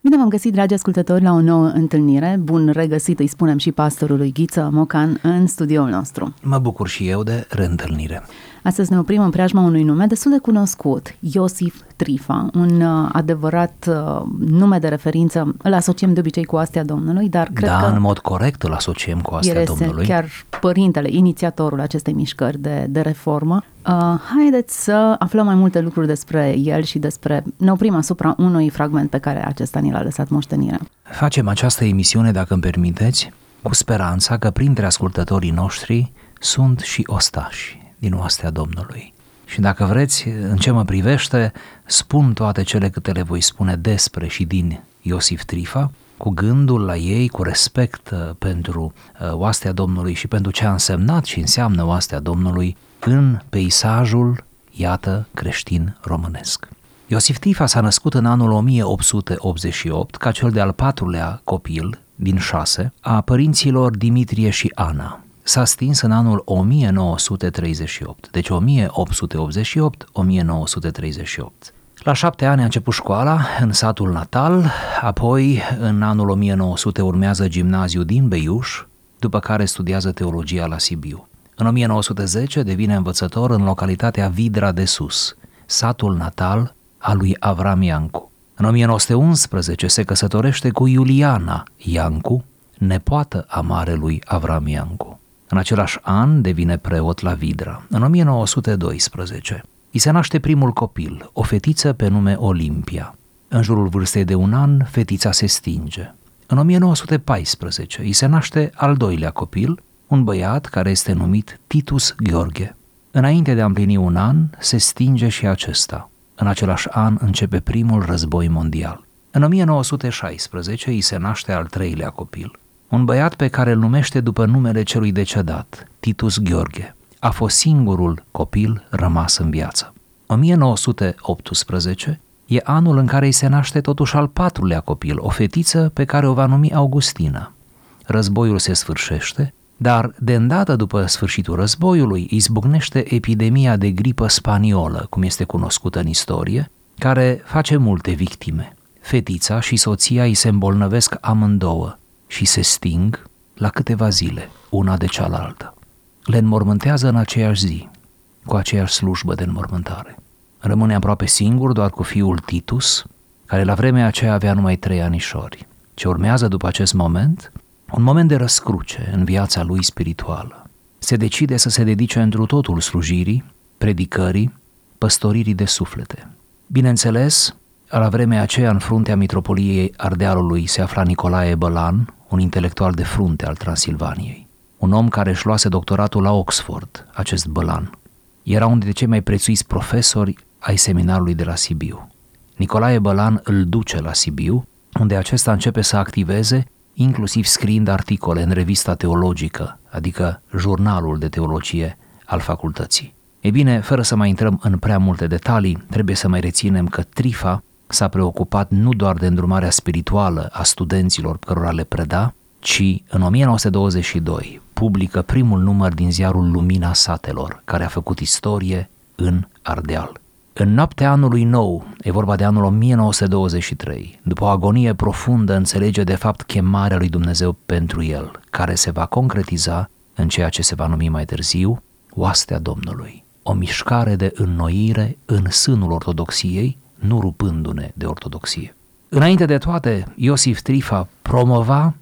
Bine v-am găsit, dragi ascultători, la o nouă întâlnire. Bun regăsit, îi spunem și pastorului Ghiță Mocan în studioul nostru. Mă bucur și eu de reîntâlnire. Astăzi ne oprim în preajma unui nume destul de cunoscut, Iosif Trifa, un adevărat nume de referință. Îl asociem de obicei cu Oastea Domnului, dar cred că... Da, în mod corect îl asociem cu Oastea Domnului. Chiar părintele, inițiatorul acestei mișcări de reformă. Haideți să aflăm mai multe lucruri despre el și despre... Ne oprim asupra unui fragment pe care acesta ni l-a lăsat moștenirea. Facem această emisiune, dacă îmi permiteți, cu speranța că printre ascultătorii noștri sunt și ostași din Oastea Domnului. Și dacă vreți, în ce mă privește, spun toate cele câte le voi spune despre și din Iosif Trifa, cu gândul la ei, cu respect pentru Oastea Domnului și pentru ce a însemnat și înseamnă Oastea Domnului în peisajul, iată, creștin românesc. Iosif Trifa s-a născut în anul 1888 ca cel de-al patrulea copil din 6 a părinților Dimitrie și Ana. S-a stins în anul 1938, deci 1888-1938. La 7 ani a început școala în satul natal, apoi în anul 1900 urmează gimnaziu din Beiuș, după care studiază teologia la Sibiu. În 1910 devine învățător în localitatea Vidra de Sus, satul natal al lui Avram Iancu. În 1911 se căsătorește cu Iuliana Iancu, nepoată a marelui Avram Iancu. În același an devine preot la Vidra. În 1912 îi se naște primul copil, o fetiță pe nume Olimpia. În jurul vârstei de 1 an, fetița se stinge. În 1914 îi se naște al doilea copil, un băiat care este numit Titus Gheorghe. Înainte de a împlini 1 an, se stinge și acesta. În același an începe primul război mondial. În 1916 îi se naște al treilea copil, un băiat pe care îl numește după numele celui decedat, Titus Gheorghe. A fost singurul copil rămas în viață. 1918 e anul în care îi se naște totuși al patrulea copil, o fetiță pe care o va numi Augustina. Războiul se sfârșește, dar de îndată după sfârșitul războiului izbucnește epidemia de gripă spaniolă, cum este cunoscută în istorie, care face multe victime. Fetița și soția îi se îmbolnăvesc amândouă și se sting la câteva zile, una de cealaltă. Le înmormântează în aceeași zi, cu aceeași slujbă de înmormântare. Rămâne aproape singur, doar cu fiul Titus, care la vremea aceea avea numai 3 anișori. Ce urmează după acest moment? Un moment de răscruce în viața lui spirituală. Se decide să se dedice întru totul slujirii, predicării, păstoririi de suflete. Bineînțeles, la vremea aceea, în fruntea Mitropoliei Ardealului se afla Nicolae Bălan, un intelectual de frunte al Transilvaniei, un om care își luase doctoratul la Oxford, acest Bălan. Era unul dintre cei mai prețuiți profesori ai seminarului de la Sibiu. Nicolae Bălan îl duce la Sibiu, unde acesta începe să activeze, inclusiv scriind articole în revista teologică, adică jurnalul de teologie al facultății. Ei bine, fără să mai intrăm în prea multe detalii, trebuie să mai reținem că Trifa s-a preocupat nu doar de îndrumarea spirituală a studenților cărora le preda, ci în 1922 publică primul număr din ziarul Lumina Satelor, care a făcut istorie în Ardeal. În noaptea anului nou, e vorba de anul 1923, după o agonie profundă înțelege de fapt chemarea lui Dumnezeu pentru el, care se va concretiza în ceea ce se va numi mai târziu Oastea Domnului, o mișcare de înnoire în sânul ortodoxiei, nu rupându-ne de ortodoxie. Înainte de toate, Iosif Trifa promova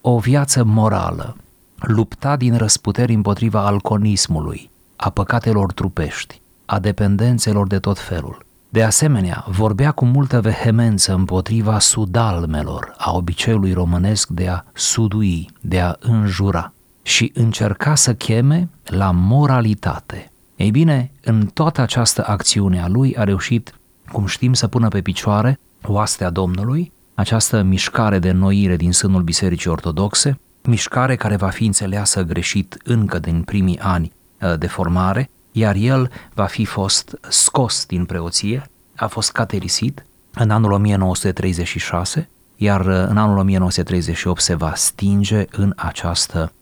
o viață morală, lupta din răsputeri împotriva alcoolismului, a păcatelor trupești, a dependențelor de tot felul. De asemenea, vorbea cu multă vehemență împotriva sudalmelor, a obiceiului românesc de a sudui, de a înjura, și încerca să cheme la moralitate. Ei bine, în toată această acțiune a lui a reușit, cum știm, să pună pe picioare Oastea Domnului, această mișcare de înnoire din sânul Bisericii Ortodoxe, mișcare care va fi înțeleasă greșit încă din primii ani de formare, iar el va fi fost scos din preoție, a fost caterisit în anul 1936, iar în anul 1938 se va stinge în această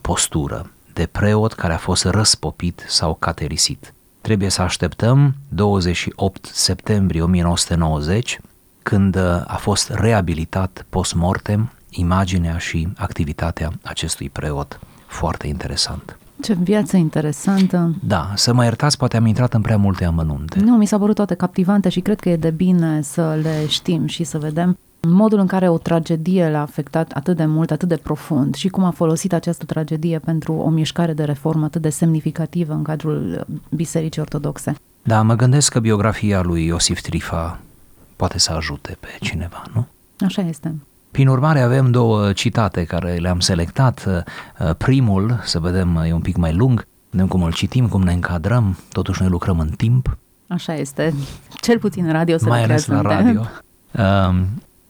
postură de preot care a fost răspopit sau caterisit. Trebuie să așteptăm 28 septembrie 1990, când a fost reabilitat post-mortem imaginea și activitatea acestui preot. Foarte interesant. Ce viață interesantă! Da, să mă iertați, poate am intrat în prea multe amănunte. Nu, mi s-a părut toate captivante și cred că e de bine să le știm și să vedem modul în care o tragedie l-a afectat atât de mult, atât de profund și cum a folosit această tragedie pentru o mișcare de reformă atât de semnificativă în cadrul Bisericii Ortodoxe. Da, mă gândesc că biografia lui Iosif Trifa poate să ajute pe cineva, nu? Așa este. Prin urmare, avem două citate care le-am selectat. Primul, să vedem, e un pic mai lung, vedem cum îl citim, cum ne încadrăm, totuși noi lucrăm în timp. Așa este, cel puțin în radio se lucrează în timp. Mai ales la radio.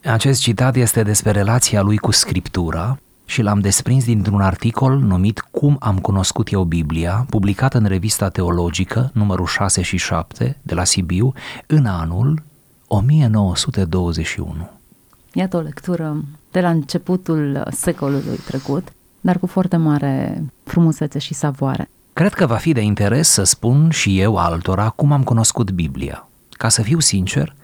Acest citat este despre relația lui cu Scriptura și l-am desprins dintr-un articol numit Cum am cunoscut eu Biblia, publicat în Revista Teologică, numărul 6 și 7, de la Sibiu, în anul 1921. Iată o lectură de la începutul secolului trecut, dar cu foarte mare frumusețe și savoare. Cred că va fi de interes să spun și eu altora cum am cunoscut Biblia. Ca să fiu sincer,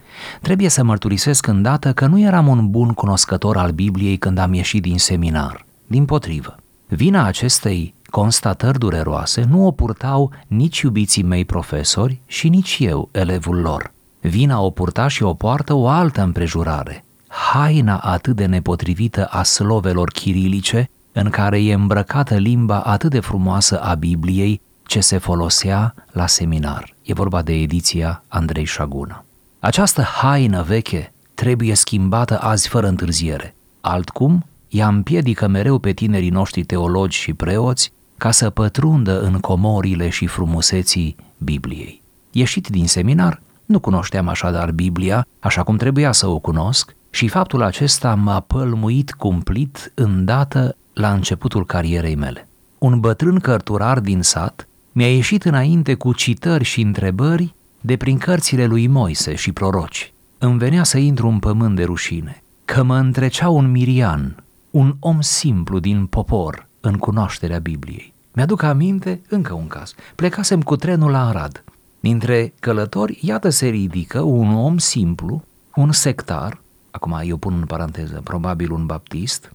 trebuie să mărturisesc îndată că nu eram un bun cunoscător al Bibliei când am ieșit din seminar. Dimpotrivă, vina acestei constatări dureroase nu o purtau nici iubiții mei profesori și nici eu, elevul lor. Vina o purta și o poartă o altă împrejurare, haina atât de nepotrivită a slovelor chirilice în care e îmbrăcată limba atât de frumoasă a Bibliei ce se folosea la seminar. E vorba de ediția Andrei Șaguna. Această haină veche trebuie schimbată azi fără întârziere. Altcum, ea împiedică mereu pe tinerii noștri teologi și preoți ca să pătrundă în comorile și frumuseții Bibliei. Ieșit din seminar, nu cunoșteam așadar Biblia așa cum trebuia să o cunosc și faptul acesta m-a pălmuit cumplit îndată la începutul carierei mele. Un bătrân cărturar din sat mi-a ieșit înainte cu citări și întrebări de prin cărțile lui Moise și proroci. Îmi venea să intru în pământ de rușine, că mă întrecea un mirian, un om simplu din popor în cunoașterea Bibliei. Mi-aduc aminte încă un caz. Plecasem cu trenul la Arad. Dintre călători, iată se ridică un om simplu, un sectar, acum eu pun în paranteză, probabil un baptist,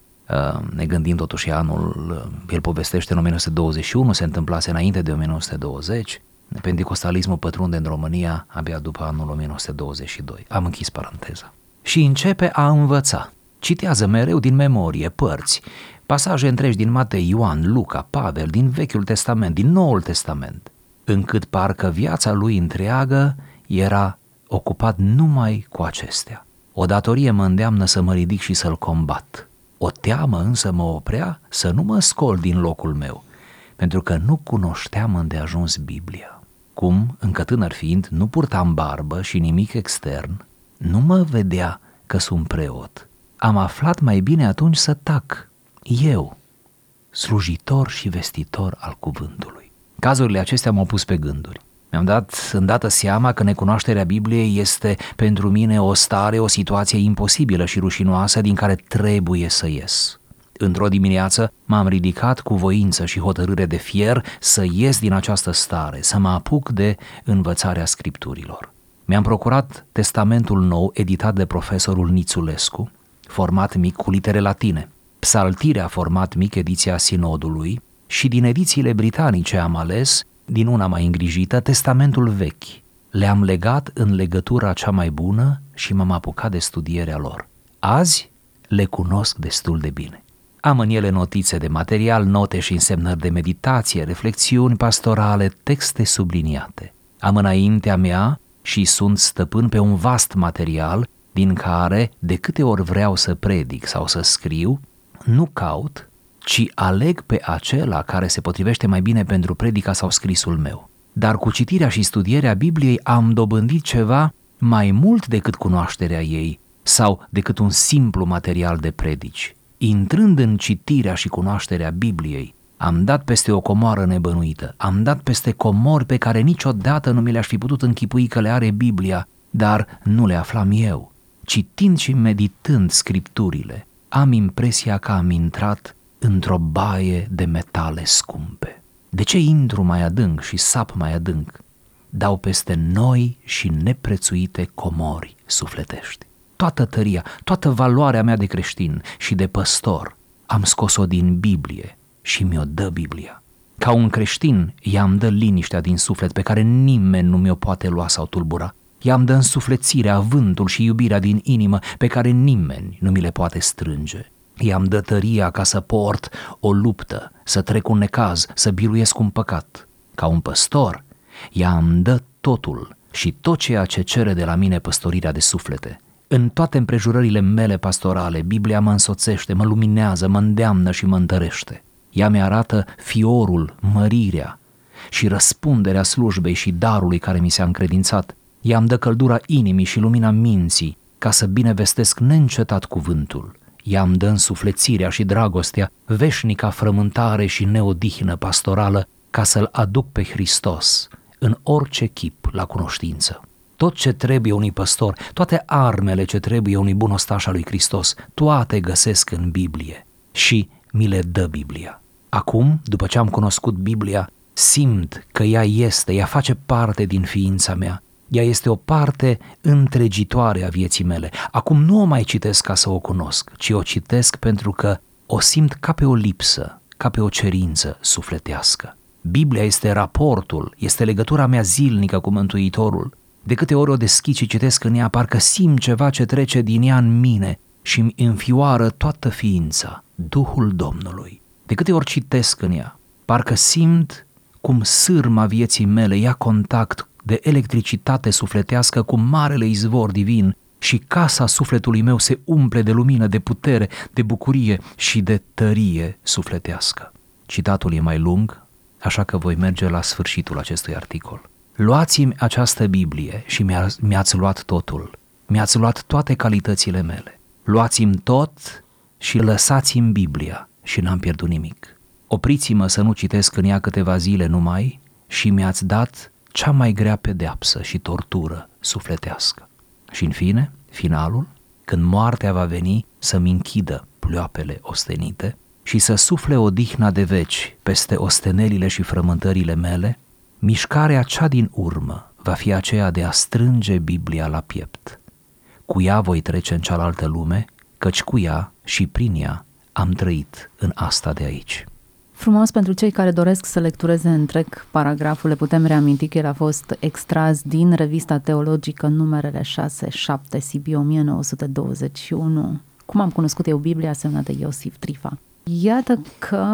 ne gândim totuși anul, el povestește în 1921, se întâmplase înainte de 1920, Pentecostalismul pătrunde în România abia după anul 1922. Am închis paranteza. Și începe a învăța. Citează mereu din memorie părți, pasaje întregi din Matei, Ioan, Luca, Pavel, din Vechiul Testament, din Noul Testament, încât parcă viața lui întreagă era ocupat numai cu acestea. O datorie mă îndeamnă să mă ridic și să-l combat. O teamă însă mă oprea să nu mă scol din locul meu, pentru că nu cunoșteam îndeajuns Biblia. Cum, încă tânăr fiind, nu purtam barbă și nimic extern, nu mă vedea că sunt preot. Am aflat mai bine atunci să tac, eu, slujitor și vestitor al cuvântului. Cazurile acestea m-au pus pe gânduri. Mi-am dat îndată seama că necunoașterea Bibliei este pentru mine o stare, o situație imposibilă și rușinoasă din care trebuie să ies. Într-o dimineață m-am ridicat cu voință și hotărâre de fier să ies din această stare, să mă apuc de învățarea Scripturilor. Mi-am procurat Testamentul Nou editat de profesorul Nițulescu, format mic cu litere latine, Psaltirea format mic ediția Sinodului și din edițiile britanice am ales, din una mai îngrijită, Testamentul Vechi. Le-am legat în legătura cea mai bună și m-am apucat de studierea lor. Azi le cunosc destul de bine. Am în ele notițe de material, note și însemnări de meditație, reflexiuni pastorale, texte subliniate. Am înaintea mea și sunt stăpân pe un vast material din care, de câte ori vreau să predic sau să scriu, nu caut, ci aleg pe acela care se potrivește mai bine pentru predica sau scrisul meu. Dar cu citirea și studierea Bibliei am dobândit ceva mai mult decât cunoașterea ei sau decât un simplu material de predici. Intrând în citirea și cunoașterea Bibliei, am dat peste o comoară nebănuită, am dat peste comori pe care niciodată nu mi le-aș fi putut închipui că le are Biblia, dar nu le aflam eu. Citind și meditând scripturile, am impresia că am intrat într-o baie de metale scumpe. De ce intru mai adânc și sap mai adânc? Dau peste noi și neprețuite comori sufletești. Toată tăria, toată valoarea mea de creștin și de păstor am scos-o din Biblie și mi-o dă Biblia. Ca un creștin, ea îmi dă liniștea din suflet pe care nimeni nu mi-o poate lua sau tulbura. Ea îmi dă însuflețirea, avântul și iubirea din inimă pe care nimeni nu mi le poate strânge. Ea îmi dă tăria ca să port o luptă, să trec un necaz, să biruiesc un păcat. Ca un păstor, ea îmi dă totul și tot ceea ce cere de la mine păstorirea de suflete. În toate împrejurările mele pastorale, Biblia mă însoțește, mă luminează, mă îndeamnă și mă întărește. Ea mi-arată fiorul, mărirea și răspunderea slujbei și darului care mi s-a încredințat. Ea îmi dă căldura inimii și lumina minții ca să binevestesc neîncetat cuvântul. Ea îmi dă însuflețirea și dragostea, veșnica frământare și neodihnă pastorală ca să-L aduc pe Hristos în orice chip la cunoștință. Tot ce trebuie unui păstor, toate armele ce trebuie unui bun ostaș al lui Hristos, toate găsesc în Biblie și mi le dă Biblia. Acum, după ce am cunoscut Biblia, simt că ea este, ea face parte din ființa mea. Ea este o parte întregitoare a vieții mele. Acum nu o mai citesc ca să o cunosc, ci o citesc pentru că o simt ca pe o lipsă, ca pe o cerință sufletească. Biblia este raportul, este legătura mea zilnică cu Mântuitorul. De câte ori o deschid și citesc în ea, parcă simt ceva ce trece din ea în mine și îmi înfioară toată ființa, Duhul Domnului. De câte ori citesc în ea, parcă simt cum sârma vieții mele ia contact de electricitate sufletească cu marele izvor divin și casa sufletului meu se umple de lumină, de putere, de bucurie și de tărie sufletească. Citatul e mai lung, așa că voi merge la sfârșitul acestui articol. Luați-mi această Biblie și mi-ați luat totul, mi-ați luat toate calitățile mele. Luați-mi tot și lăsați-mi Biblia și n-am pierdut nimic. Opriți-mă să nu citesc în ea câteva zile numai și mi-ați dat cea mai grea pedeapsă și tortură sufletească. Și în fine, finalul, când moartea va veni să-mi închidă pleoapele ostenite și să sufle odihna de veci peste ostenelile și frământările mele, mișcarea cea din urmă va fi aceea de a strânge Biblia la piept. Cu ea voi trece în cealaltă lume, căci cu ea și prin ea am trăit în asta de aici. Frumos, pentru cei care doresc să lectureze întreg paragraful, le putem reaminti că el a fost extras din revista teologică Numerele 6-7, Sibiu 1921. Cum am cunoscut eu Biblia, semnată Iosif Trifa. Iată că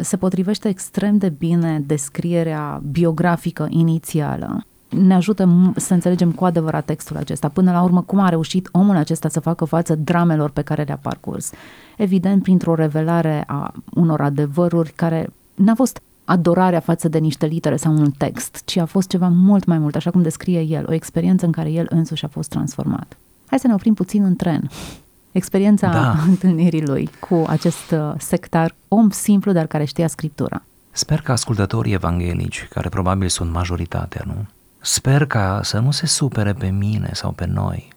se potrivește extrem de bine descrierea biografică inițială. Ne ajută să înțelegem cu adevărat textul acesta. Până la urmă, cum a reușit omul acesta să facă față dramelor pe care le-a parcurs? Evident, printr-o revelare a unor adevăruri care n-a fost adorarea față de niște litere sau un text, ci a fost ceva mult mai mult, așa cum descrie el, o experiență în care el însuși a fost transformat. Hai să ne oprim puțin în tren. Experiența întâlnirii lui cu acest sectar, om simplu, dar care știa Scriptura. Sper că ascultătorii evanghelici, care probabil sunt majoritatea, nu? Sper ca să nu se supere pe mine sau pe noi,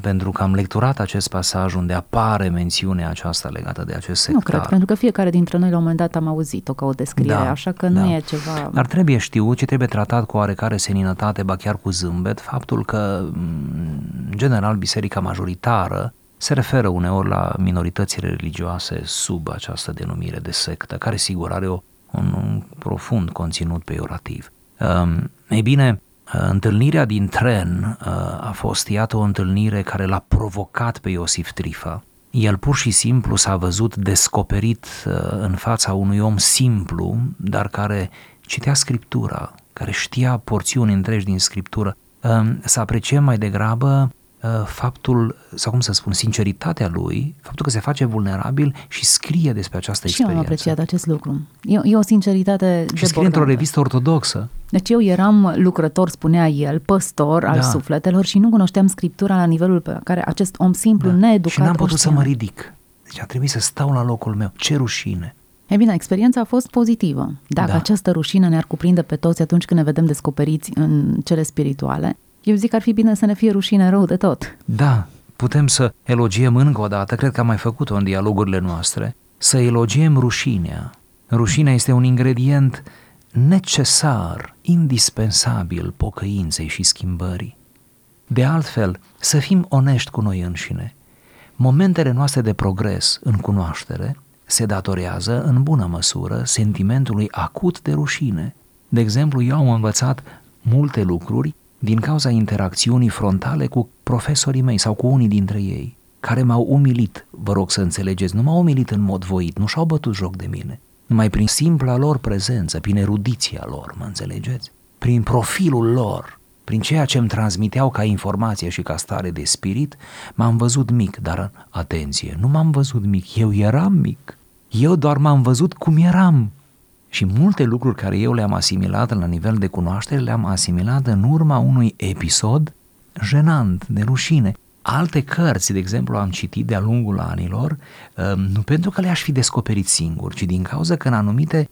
pentru că am lecturat acest pasaj unde apare mențiunea aceasta legată de acest sectar. Nu cred, pentru că fiecare dintre noi la un moment dat am auzit-o ca o descriere, așa că nu e ceva... Dar trebuie știut și trebuie tratat cu oarecare seninătate, ba chiar cu zâmbet, faptul că, în general, biserica majoritară se referă uneori la minoritățile religioase sub această denumire de sectă, care sigur are un profund conținut peiorativ. Ei bine, întâlnirea din tren a fost, iată, o întâlnire care l-a provocat pe Iosif Trifa. El pur și simplu s-a văzut descoperit în fața unui om simplu, dar care citea Scriptura, care știa porțiuni întregi din Scriptură. Să apreciem mai degrabă faptul, sau cum să spun, sinceritatea lui, faptul că se face vulnerabil și scrie despre această experiență. Și eu am apreciat acest lucru. E o sinceritate debordantă. Și scrie într-o revistă ortodoxă. Deci eu eram lucrător, spunea el, păstor al sufletelor și nu cunoșteam Scriptura la nivelul pe care acest om simplu, needucat, o știa. Și n-am putut să mă ridic. Deci a trebuit să stau la locul meu. Ce rușine! E bine, experiența a fost pozitivă. Dacă această rușine ne-ar cuprinde pe toți atunci când ne vedem descoperiți în cele spirituale, eu zic că ar fi bine să ne fie rușine rău de tot. Da, putem să elogiem încă o dată, cred că am mai făcut-o în dialogurile noastre, să elogiem rușinea. Rușinea este un ingredient necesar, indispensabil pocăinței și schimbării. De altfel, să fim onești cu noi înșine. Momentele noastre de progres în cunoaștere se datorează în bună măsură sentimentului acut de rușine. De exemplu, eu am învățat multe lucruri din cauza interacțiunii frontale cu profesorii mei sau cu unii dintre ei, care m-au umilit, vă rog să înțelegeți, nu m-au umilit în mod voit, nu și-au bătut joc de mine. Numai prin simpla lor prezență, prin erudiția lor, mă înțelegeți? Prin profilul lor, prin ceea ce îmi transmiteau ca informație și ca stare de spirit, m-am văzut mic, dar atenție, nu m-am văzut mic, eu eram mic. Eu doar m-am văzut cum eram. Și multe lucruri care eu le-am asimilat la nivel de cunoaștere, le-am asimilat în urma unui episod jenant, de rușine. Alte cărți, de exemplu, am citit de-a lungul anilor, nu pentru că le-aș fi descoperit singur, ci din cauza că în anumite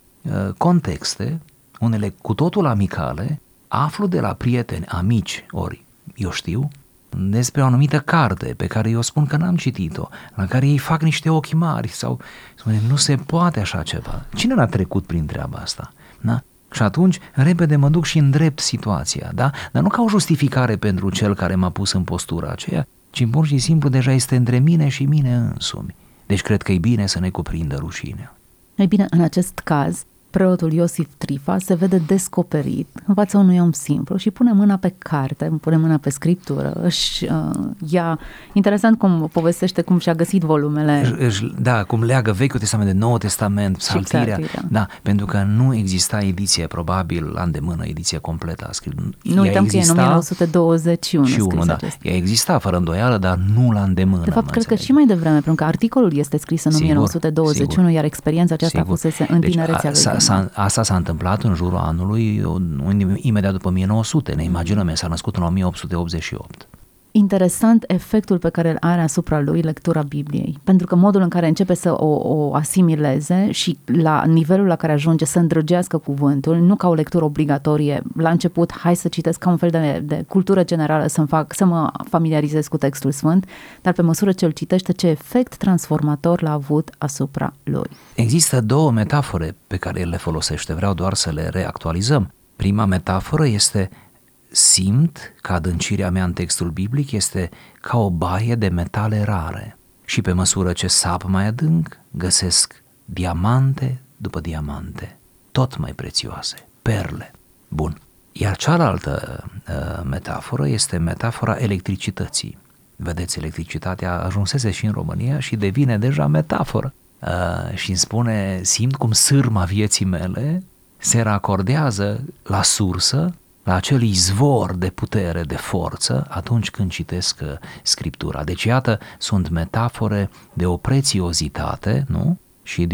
contexte, unele cu totul amicale, aflu de la prieteni, amici, ori eu știu, despre o anumită carte pe care eu spun că n-am citit-o, la care ei fac niște ochi mari sau spune, nu se poate așa ceva. Cine n-a trecut prin treaba asta? Da? Și atunci, repede mă duc și îndrept situația, da? Dar nu ca o justificare pentru cel care m-a pus în postura aceea, ci pur și simplu deja este între mine și mine însumi. Deci cred că e bine să ne cuprindă rușinea. Ei bine, în acest caz, preotul Iosif Trifa se vede descoperit în fața unui om simplu și pune mâna pe carte, pune mâna pe scriptură, își ia... Interesant cum povestește cum și-a găsit volumele. Da, cum leagă Vechiul Testament de Noul Testament, Psaltirea. Da, pentru că nu exista ediție, probabil, la îndemână, ediție completă a scripturii. Nu uităm că e în 1921. Da. Ea exista, fără îndoială, dar nu la îndemână. De fapt, cred că și mai devreme, pentru că articolul este scris în 1921, sigur, iar experiența aceasta fusese în tinerețea lui. Asta s-a întâmplat în jurul anului, imediat după 1900, ne imaginăm, s-a născut în 1888. Interesant efectul pe care îl are asupra lui lectura Bibliei, pentru că modul în care începe să o asimileze și la nivelul la care ajunge să îndrăgească cuvântul, nu ca o lectură obligatorie, la început hai să citesc ca un fel de cultură generală să mă familiarizez cu textul sfânt, dar pe măsură ce îl citește, ce efect transformator l-a avut asupra lui. Există două metafore pe care el le folosește, vreau doar să le reactualizăm. Prima metaforă este: simt că adâncirea mea în textul biblic este ca o baie de metale rare și pe măsură ce sap mai adânc, găsesc diamante după diamante, tot mai prețioase, perle. Bun. Iar cealaltă metaforă este metafora electricității. Vedeți, electricitatea ajunsese și în România și devine deja metaforă. Și îmi spune, simt cum sârma vieții mele se racordează la sursă, la acel izvor de putere, de forță, atunci când citesc Scriptura. Deci, iată, sunt metafore de o prețiozitate, nu? Și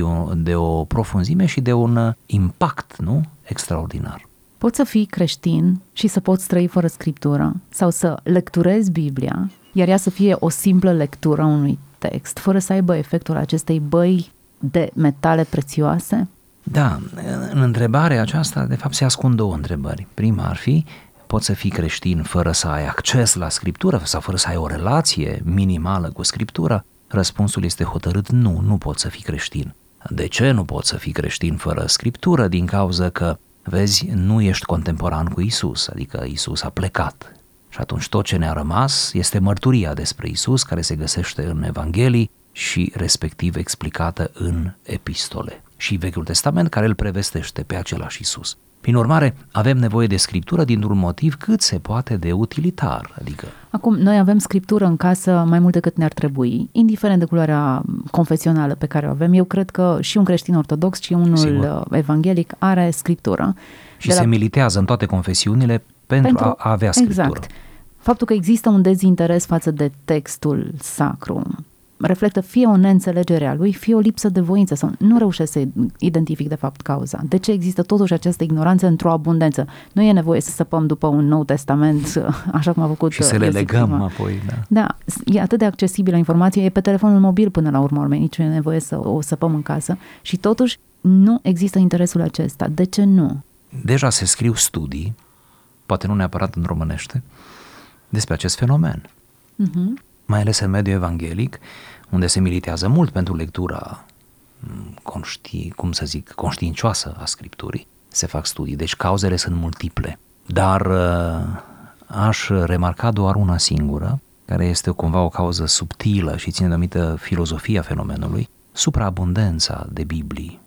de o profunzime și de un impact, nu? Extraordinar. Poți să fii creștin și să poți trăi fără Scriptură sau să lecturezi Biblia, iar ea să fie o simplă lectură a unui text, fără să aibă efectul acestei băi de metale prețioase? Da, în întrebarea aceasta, de fapt, se ascund două întrebări. Prima ar fi, poți să fii creștin fără să ai acces la Scriptură sau fără să ai o relație minimală cu Scriptura? Răspunsul este hotărât nu, nu poți să fii creștin. De ce nu poți să fii creștin fără Scriptură? Din cauza că, vezi, nu ești contemporan cu Isus, adică Isus a plecat. Și atunci tot ce ne-a rămas este mărturia despre Isus, care se găsește în Evanghelii și respectiv explicată în epistole și Vechiul Testament, care îl prevestește pe același Iisus. Prin urmare, avem nevoie de Scriptură dintr-un motiv cât se poate de utilitar. Adică... Acum, noi avem Scriptură în casă mai mult decât ne-ar trebui, indiferent de culoarea confesională pe care o avem. Eu cred că și un creștin ortodox și unul sigur evanghelic are Scriptură. Și se militează în toate confesiunile pentru a avea Scriptură. Exact. Faptul că există un dezinteres față de textul sacru reflectă fie o neînțelegere a lui, fie o lipsă de voință sau nu reușesc să identific de fapt cauza. De ce există totuși această ignoranță într-o abundență? Nu e nevoie să săpăm după un nou testament, așa cum a făcut și să le legăm apoi. Da, e atât de accesibilă informația, e pe telefonul mobil până la urmă, nici nu e nevoie să o săpăm în casă și totuși nu există interesul acesta. De ce nu? Deja se scriu studii, poate nu neapărat în românește, despre acest fenomen. Uh-huh. Mai ales în mediul evanghelic, unde se militează mult pentru lectura conștiincioasă a Scripturii, se fac studii, deci cauzele sunt multiple. Dar aș remarca doar una singură, care este cumva o cauză subtilă și ține de anumită filozofia fenomenului. Supraabundența de Biblii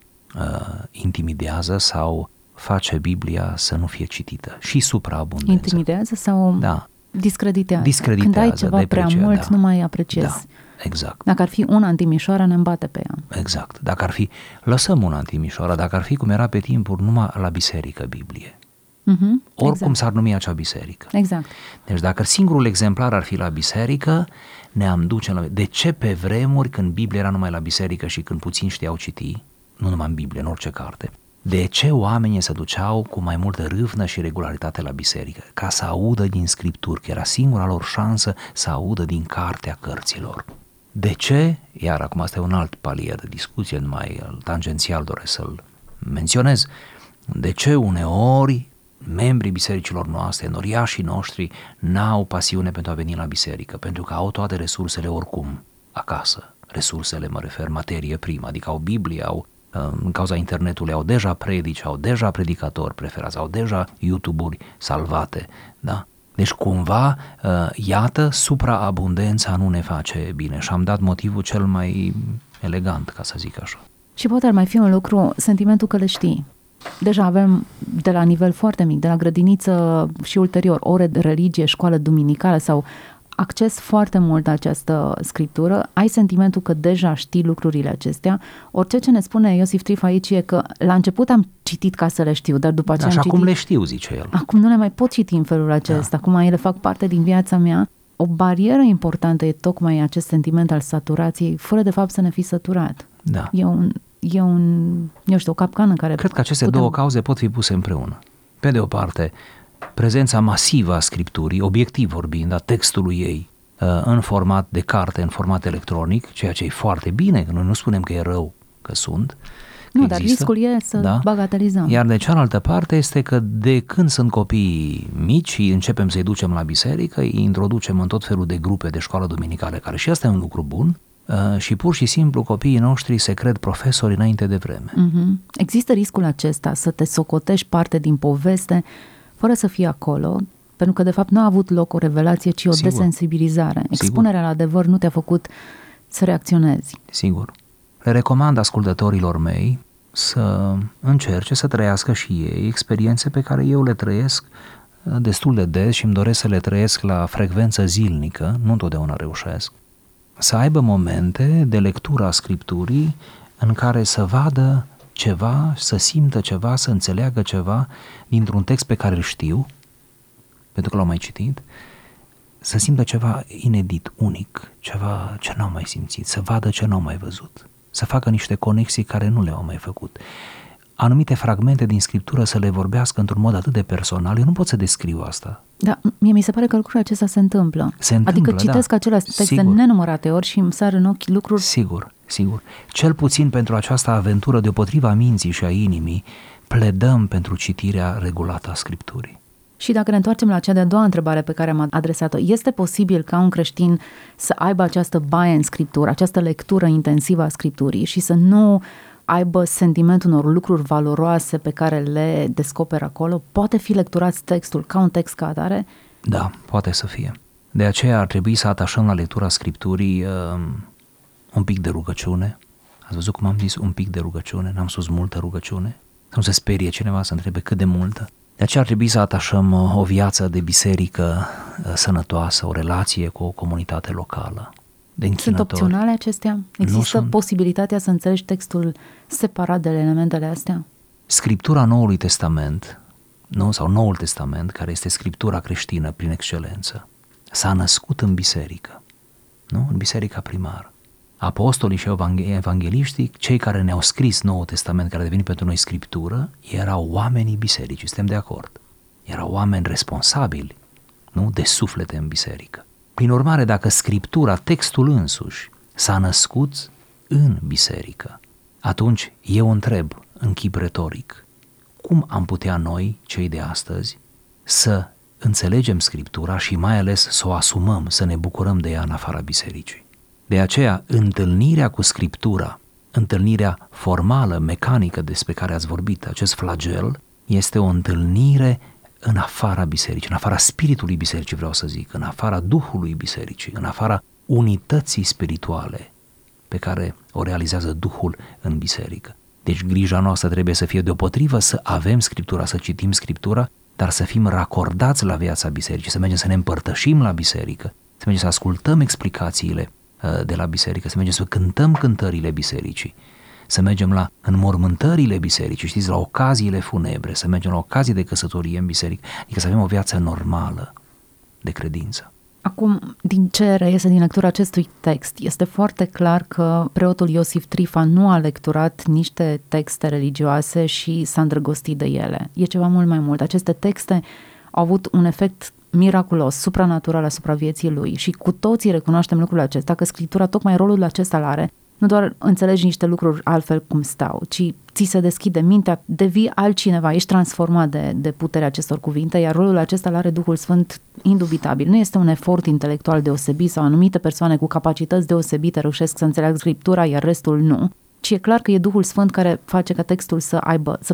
intimidează sau face Biblia să nu fie citită. Și supraabundența. Intimidează sau... Da. Discreditează. Când ai ceva prea mult, da, nu mai apreciezi. Da, exact. Dacă ar fi una în Timișoara, ne îmbate pe ea. Exact. Dacă ar fi, lăsăm una în Timișoara, dacă ar fi cum era pe timpuri, numai la biserică Biblie. Mm-hmm. Oricum exact. S-ar numi acea biserică. Exact. Deci dacă singurul exemplar ar fi la biserică, ne-am duce la... De ce pe vremuri, când Biblia era numai la biserică și când puțini știau citi, nu numai în Biblie, în orice carte, de ce oamenii se duceau cu mai multă râvnă și regularitate la biserică? Ca să audă din Scripturi, că era singura lor șansă să audă din cartea cărților. De ce? Iar acum asta e un alt palier de discuție, numai tangențial doresc să-l menționez. De ce uneori membrii bisericilor noastre, noriașii noștri, n-au pasiune pentru a veni la biserică? Pentru că au toate resursele oricum acasă. Resursele, mă refer, materie primă, adică au Biblie, au... În cauza internetului au deja predici, au deja predicatori preferați, au deja YouTube-uri salvate. Da? Deci cumva, iată, supraabundența nu ne face bine și am dat motivul cel mai elegant, ca să zic așa. Și poate ar mai fi un lucru, sentimentul că le știi. Deja avem de la nivel foarte mic, de la grădiniță și ulterior, ore de religie, școală duminicală sau... acces foarte mult această scriptură, ai sentimentul că deja știi lucrurile acestea. Orice ce ne spune Iosif Trifa aici e că la început am citit ca să le știu, dar după aceea am citit... Așa cum le știu, zice el. Acum nu le mai pot citi în felul acesta, acum ele fac parte din viața mea. O barieră importantă e tocmai acest sentiment al saturației, fără de fapt să ne fi săturat. Da. E o capcană în care... Cred că aceste două cauze pot fi puse împreună. Pe de o parte... prezența masivă a Scripturii, obiectiv vorbind, a textului ei în format de carte, în format electronic, ceea ce e foarte bine, că noi nu spunem că e rău că sunt. Nu, există, dar riscul e să bagatelizăm. Iar de cealaltă parte este că de când sunt copii mici, începem să-i ducem la biserică, îi introducem în tot felul de grupe de școală duminicală, care și asta e un lucru bun, și pur și simplu copiii noștri se cred profesori înainte de vreme. Mm-hmm. Există riscul acesta să te socotești parte din poveste fără să fie acolo, pentru că de fapt nu a avut loc o revelație, ci o desensibilizare. Expunerea la adevăr nu te-a făcut să reacționezi. Sigur. Le recomand ascultătorilor mei să încerce să trăiască și ei experiențe pe care eu le trăiesc destul de des și îmi doresc să le trăiesc la frecvență zilnică, nu întotdeauna reușesc, să aibă momente de lectură a Scripturii în care să vadă ceva, să simtă ceva, să înțeleagă ceva dintr-un text pe care îl știu, pentru că l-am mai citit, să simtă ceva inedit, unic, ceva ce n-am mai simțit, să vadă ce n-am mai văzut, să facă niște conexii care nu le-au mai făcut. Anumite fragmente din Scriptură să le vorbească într-un mod atât de personal, eu nu pot să descriu asta. Da, mie mi se pare că lucrul acesta se întâmplă. Adică citesc aceleași texte nenumărate ori și îmi sar în ochi lucruri... Sigur. Cel puțin pentru această aventură deopotriva minții și a inimii, pledăm pentru citirea regulată a Scripturii. Și dacă ne întoarcem la cea de-a doua întrebare pe care am adresat-o, este posibil ca un creștin să aibă această baie în Scriptură, această lectură intensivă a Scripturii și să nu aibă sentimentul unor lucruri valoroase pe care le descoperă acolo? Poate fi lecturat textul ca un text ca atare? Da, poate să fie. De aceea ar trebui să atașăm la lectura Scripturii... un pic de rugăciune. Ați văzut cum am zis? Un pic de rugăciune. N-am spus multă rugăciune. Nu se sperie cineva să întrebe cât de multă. De aceea ar trebui să atașăm o viață de biserică sănătoasă, o relație cu o comunitate locală. De închinători. Sunt opționale acestea? Există posibilitatea să înțelegi textul separat de elementele astea? Scriptura Noului Testament, sau Noul Testament, care este scriptura creștină prin excelență, s-a născut în biserică. În biserica primară. apostolii și evangheliștii, cei care ne-au scris Noul Testament, care a devenit pentru noi Scriptură, erau oamenii bisericii, suntem de acord. Erau oameni responsabili, nu, de suflete în biserică. Prin urmare, dacă Scriptura, textul însuși, s-a născut în biserică, atunci eu întreb în chip retoric, cum am putea noi, cei de astăzi, să înțelegem Scriptura și mai ales să o asumăm, să ne bucurăm de ea în afara bisericii. De aceea, întâlnirea cu Scriptura, întâlnirea formală, mecanică despre care ați vorbit, acest flagel, este o întâlnire în afara bisericii, în afara spiritului bisericii, vreau să zic, în afara duhului bisericii, în afara unității spirituale pe care o realizează Duhul în biserică. Deci grija noastră trebuie să fie deopotrivă să avem Scriptura, să citim Scriptura, dar să fim racordați la viața bisericii, să mergem să ne împărtășim la biserică, să mergem să ascultăm explicațiile de la biserică, să mergem să cântăm cântările bisericii, să mergem la înmormântările bisericii, știți, la ocaziile funebre, să mergem la ocazii de căsătorie în biserică, adică să avem o viață normală de credință. Acum, din ce reiese din lectura acestui text, este foarte clar că preotul Iosif Trifa nu a lecturat niște texte religioase și s-a îndrăgostit de ele. E ceva mult mai mult. Aceste texte au avut un efect miraculos, supranatural asupra vieții lui și cu toții recunoaștem lucrul acesta, că Scriptura tocmai rolul acesta l-are. Nu doar înțelegi niște lucruri altfel cum stau, ci ți se deschide mintea, devii altcineva, ești transformat de puterea acestor cuvinte, iar rolul acesta îl are Duhul Sfânt indubitabil. Nu este un efort intelectual deosebit sau anumite persoane cu capacități deosebite reușesc să înțeleagă Scriptura, iar restul nu, ci e clar că e Duhul Sfânt care face ca textul să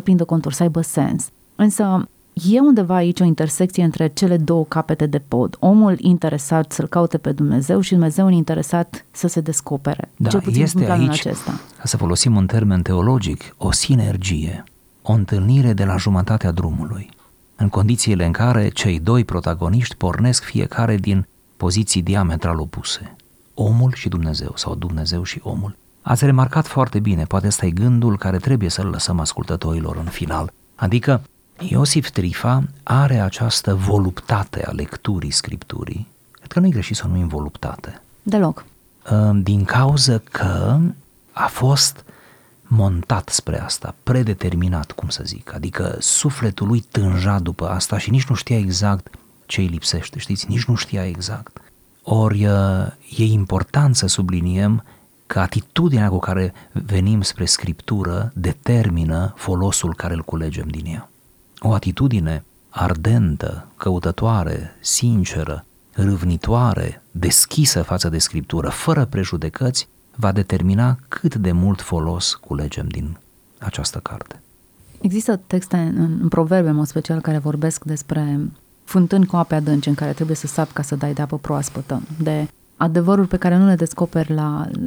prindă contur, să aibă sens. Însă e undeva aici o intersecție între cele două capete de pod. Omul interesat să-L caute pe Dumnezeu și Dumnezeu interesat să se descopere. Da, cel puțin este aici, acesta. Ca să folosim un termen teologic, o sinergie, o întâlnire de la jumătatea drumului, în condițiile în care cei doi protagoniști pornesc fiecare din poziții diametral opuse. Omul și Dumnezeu sau Dumnezeu și omul. Ați remarcat foarte bine, poate ăsta e gândul care trebuie să-l lăsăm ascultătorilor în final, adică Iosif Trifa are această voluptate a lecturii Scripturii, cred că nu-i greșit să o numim voluptate. Deloc. Din cauză că a fost montat spre asta, predeterminat, cum să zic, adică sufletul lui tânja după asta și nici nu știa exact ce îi lipsește, știți, nici nu știa exact. Ori e important să subliniem că atitudinea cu care venim spre Scriptură determină folosul care îl culegem din ea. O atitudine ardentă, căutătoare, sinceră, râvnitoare, deschisă față de Scriptură, fără prejudecăți, va determina cât de mult folos culegem din această carte. Există texte în proverbe, în mod special, care vorbesc despre fântâni cu ape adânci în care trebuie să sapi ca să dai de apă proaspătă, de adevăruri pe care nu le descoperi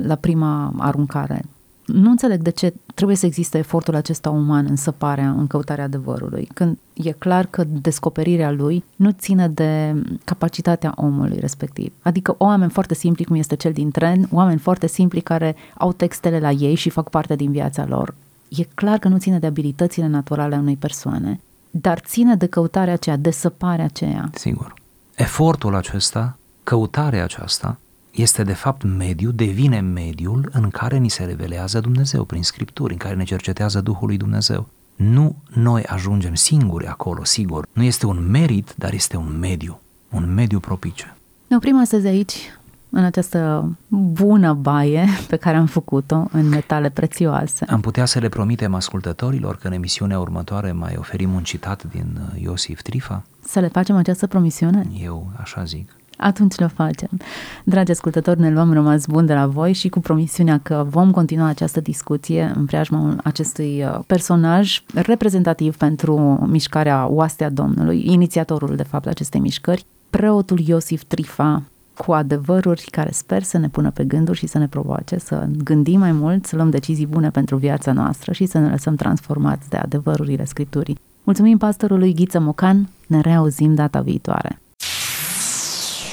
la prima aruncare. Nu înțeleg de ce trebuie să existe efortul acesta uman în săparea, în căutarea adevărului, când e clar că descoperirea lui nu ține de capacitatea omului respectiv. Adică oameni foarte simpli, cum este cel din tren, oameni foarte simpli care au textele la ei și fac parte din viața lor. E clar că nu ține de abilitățile naturale a unei persoane, dar ține de căutarea aceea, de săparea aceea. Sigur. Efortul acesta, căutarea aceasta, este de fapt mediul, devine mediul în care ni se revelează Dumnezeu prin Scripturi, în care ne cercetează Duhul lui Dumnezeu. Nu noi ajungem singuri acolo, sigur. Nu este un merit, dar este un mediu propice. Ne oprim astăzi aici, în această bună baie pe care am făcut-o în metale prețioase. Am putea să le promitem ascultătorilor că în emisiunea următoare mai oferim un citat din Iosif Trifa? Să le facem această promisiune? Eu așa zic. Atunci le facem. Dragi ascultători, ne luăm rămas bun de la voi și cu promisiunea că vom continua această discuție în preajma acestui personaj reprezentativ pentru mișcarea Oastea Domnului, inițiatorul de fapt acestei mișcări, preotul Iosif Trifa, cu adevăruri care sper să ne pună pe gânduri și să ne provoace să gândim mai mult, să luăm decizii bune pentru viața noastră și să ne lăsăm transformați de adevărurile Scripturii. Mulțumim pastorului Ghiță Mocan, ne reauzim data viitoare.